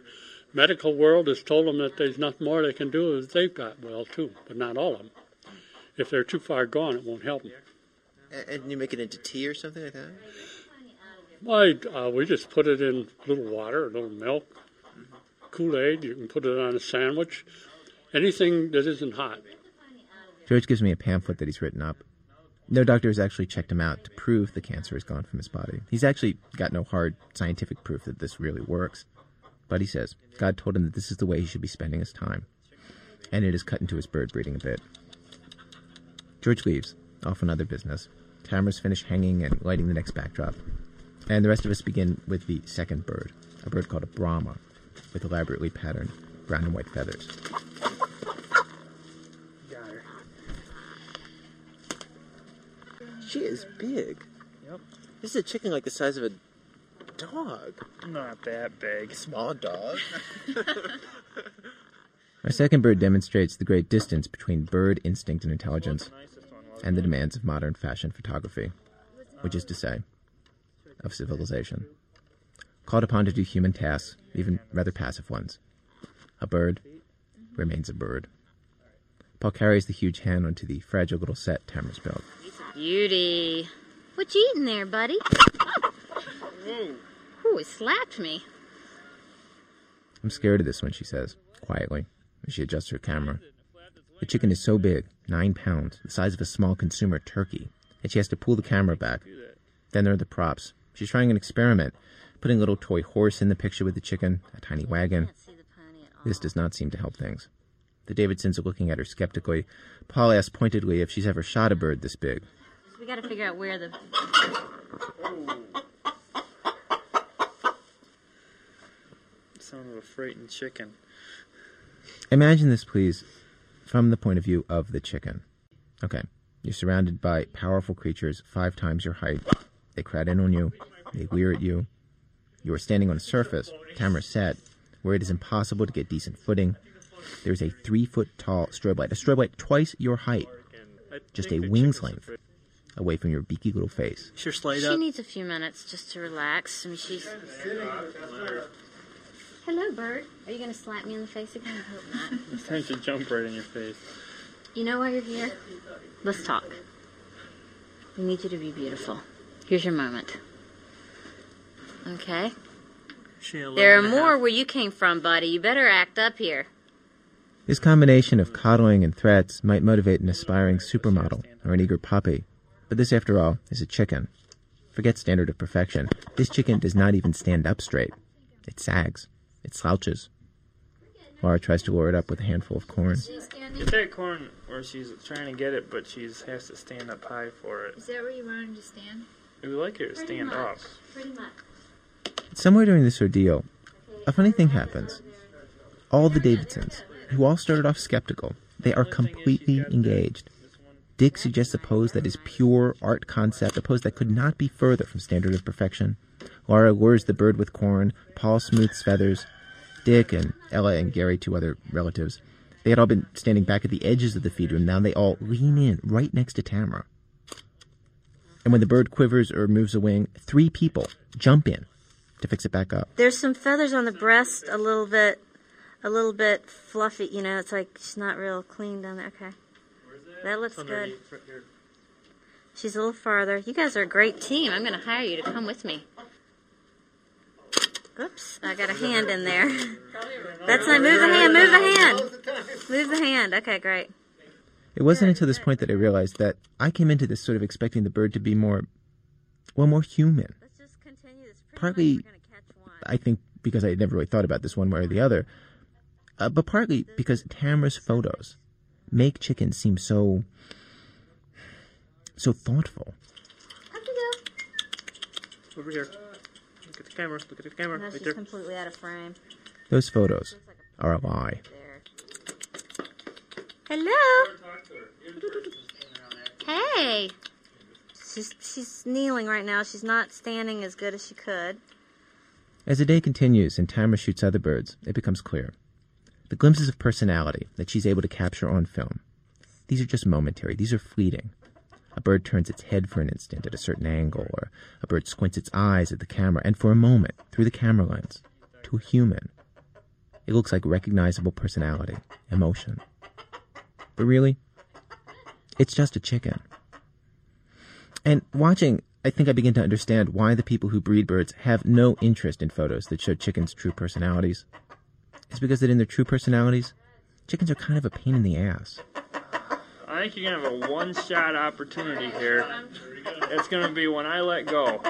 medical world has told them that there's nothing more they can do as they've got well, too, but not all of them. If they're too far gone, it won't help them. And you make it into tea or something like that? Well, uh, we just put it in a little water, a little milk, Kool-Aid. You can put it on a sandwich, anything that isn't hot. George gives me a pamphlet that he's written up. No doctor has actually checked him out to prove the cancer is gone from his body. He's actually got no hard scientific proof that this really works. But he says God told him that this is the way he should be spending his time. And it has cut into his bird breeding a bit. George leaves, off on other business. Tamara's finished hanging and lighting the next backdrop. And the rest of us begin with the second bird, a bird called a Brahma, with elaborately patterned brown and white feathers. Got her. She is big. Yep. This is a chicken like the size of a dog. Not that big. Small dog. Our second bird demonstrates the great distance between bird instinct and intelligence and the demands of modern fashion photography, which is to say, of civilization. Called upon to do human tasks, even rather passive ones. A bird remains a bird. Paul carries the huge hand onto the fragile little set Tamara's built. Beauty. What you eating there, buddy? Ooh, he slapped me. I'm scared of this one, she says, quietly, as she adjusts her camera. The chicken is so big, nine pounds, the size of a small consumer turkey, and she has to pull the camera back. Then there are the props. She's trying an experiment, putting a little toy horse in the picture with the chicken, a tiny wagon. This does not seem to help things. The Davidsons are looking at her skeptically. Paul asks pointedly if she's ever shot a bird this big. We got to figure out where the... Sound of a frightened chicken. Imagine this, please, from the point of view of the chicken. Okay, you're surrounded by powerful creatures five times your height. They crowd in on you. They leer at you. You are standing on a surface, Tamara said, where it is impossible to get decent footing. There is a three-foot-tall strobe light, a strobe light twice your height, just a wing's length away from your beaky little face. She needs a few minutes just to relax. I mean, she's... Hello, Bert. Are you going to slap me in the face again? I hope not. It's time to jump right in your face. You know why you're here? Let's talk. We need you to be beautiful. Here's your moment. Okay. There are more where you came from, buddy. You better act up here. This combination of coddling and threats might motivate an aspiring supermodel or an eager puppy. But this, after all, is a chicken. Forget standard of perfection. This chicken does not even stand up straight. It sags. It slouches. Laura tries to lure it up with a handful of corn. It's that corn where she's trying to get it, but she has to stand up high for it. Is that where you want her to stand? We would like her to stand up. Pretty much. Somewhere during this ordeal, a funny thing happens. All the Davidsons, who all started off skeptical, they are completely engaged. Dick suggests a pose that is pure art concept, a pose that could not be further from standard of perfection. Laura lures the bird with corn, Paul smooths feathers. Dick and Ella and Gary, two other relatives, they had all been standing back at the edges of the feed room. Now they all lean in right next to Tamara. And when the bird quivers or moves a wing, three people jump in to fix it back up. There's some feathers on the breast, a little bit, a little bit fluffy, you know, it's like she's not real clean down there. Okay. That looks good. She's a little farther. You guys are a great team. I'm going to hire you to come with me. Oops, I got a hand in there. That's not, move the hand, move the hand. Move the hand. Okay, great. It wasn't until this point that I realized that I came into this sort of expecting the bird to be more, well, more human. Partly, I think, because I had never really thought about this one way or the other, uh, but partly because Tamara's photos make chickens seem so, so thoughtful. Up you go. Over here. Look at the camera. Look at the camera. No, she's right completely out of frame. Those photos are a lie. Hello. Hey. She's, she's kneeling right now. She's not standing as good as she could. As the day continues and Tamara shoots other birds, it becomes clear. The glimpses of personality that she's able to capture on film, these are just momentary. These are fleeting. A bird turns its head for an instant at a certain angle, or a bird squints its eyes at the camera, and for a moment, through the camera lens, to a human, It looks like recognizable personality, emotion. But really, it's just a chicken. And watching, I think I begin to understand why the people who breed birds have no interest in photos that show chickens' true personalities. It's because that in their true personalities, chickens are kind of a pain in the ass. I think you're going to have a one-shot opportunity here. It's going to be when I let go.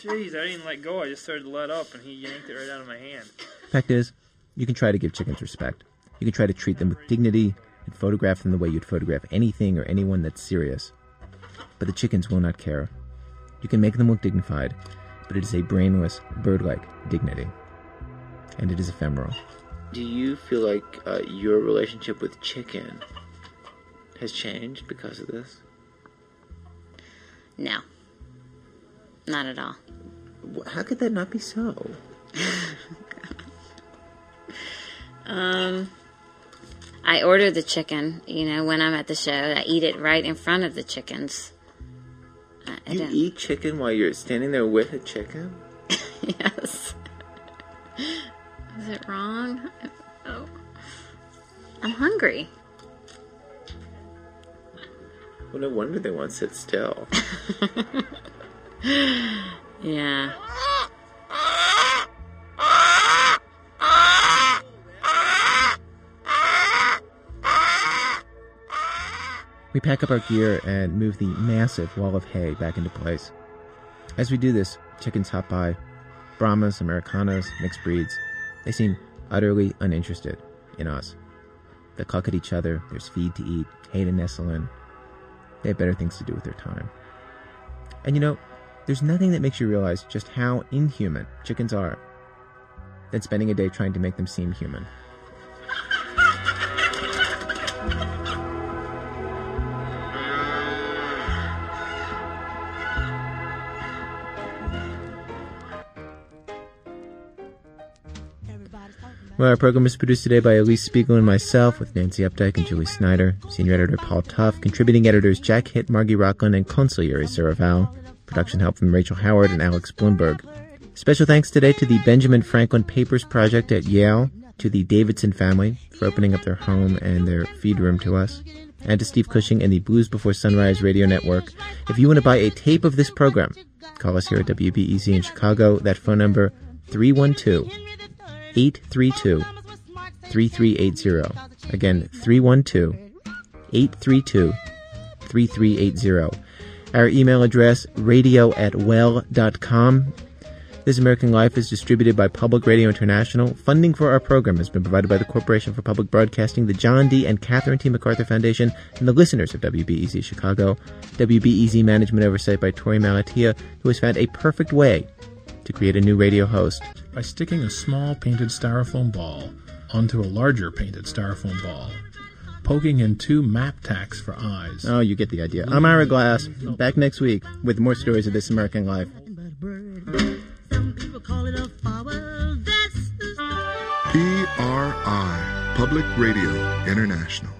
Jeez, I didn't let go. I just started to let up, and he yanked it right out of my hand. Fact is, you can try to give chickens respect. You can try to treat them with dignity and photograph them the way you'd photograph anything or anyone that's serious. But the chickens will not care. You can make them look dignified, but it is a brainless, bird-like dignity. And it is ephemeral. Do you feel like uh, your relationship with chicken has changed because of this? No. Not at all. How could that not be so? um, I order the chicken, you know, when I'm at the show. I eat it right in front of the chickens. I, I you don't... eat chicken while you're standing there with a chicken? Yes. Is it wrong? Oh. I'm hungry. Well, no wonder they won't sit still. Yeah. We pack up our gear and move the massive wall of hay back into place. As we do this, chickens hop by. Brahmas, Americanos, mixed breeds. They seem utterly uninterested in us. They cluck at each other. There's feed to eat, hay to nestle in. They have better things to do with their time. And you know, there's nothing that makes you realize just how inhuman chickens are than spending a day trying to make them seem human. Well, our program is produced today by Elise Spiegel and myself, with Nancy Updike and Julie Snyder, senior editor Paul Tuff, contributing editors Jack Hitt, Margie Rockland, and Consul Yuri Zareval. Production help from Rachel Howard and Alex Bloomberg. Special thanks today to the Benjamin Franklin Papers Project at Yale, to the Davidson family for opening up their home and their feed room to us, and to Steve Cushing and the Blues Before Sunrise Radio Network. If you want to buy a tape of this program, call us here at W B E Z in Chicago. That phone number, three one two, eight three two, three three eight zero. Again, three one two, eight three two, three three eight zero. Our email address, radio at well dot com. This American Life is distributed by Public Radio International. Funding for our program has been provided by the Corporation for Public Broadcasting, the John D. and Catherine T. MacArthur Foundation, and the listeners of W B E Z Chicago. W B E Z management oversight by Tori Malatia, who has found a perfect way to create a new radio host. By sticking a small painted styrofoam ball onto a larger painted styrofoam ball, poking in two map tacks for eyes. Oh, you get the idea. I'm Ira Glass, back next week with more stories of This American Life. P R I, Public Radio International.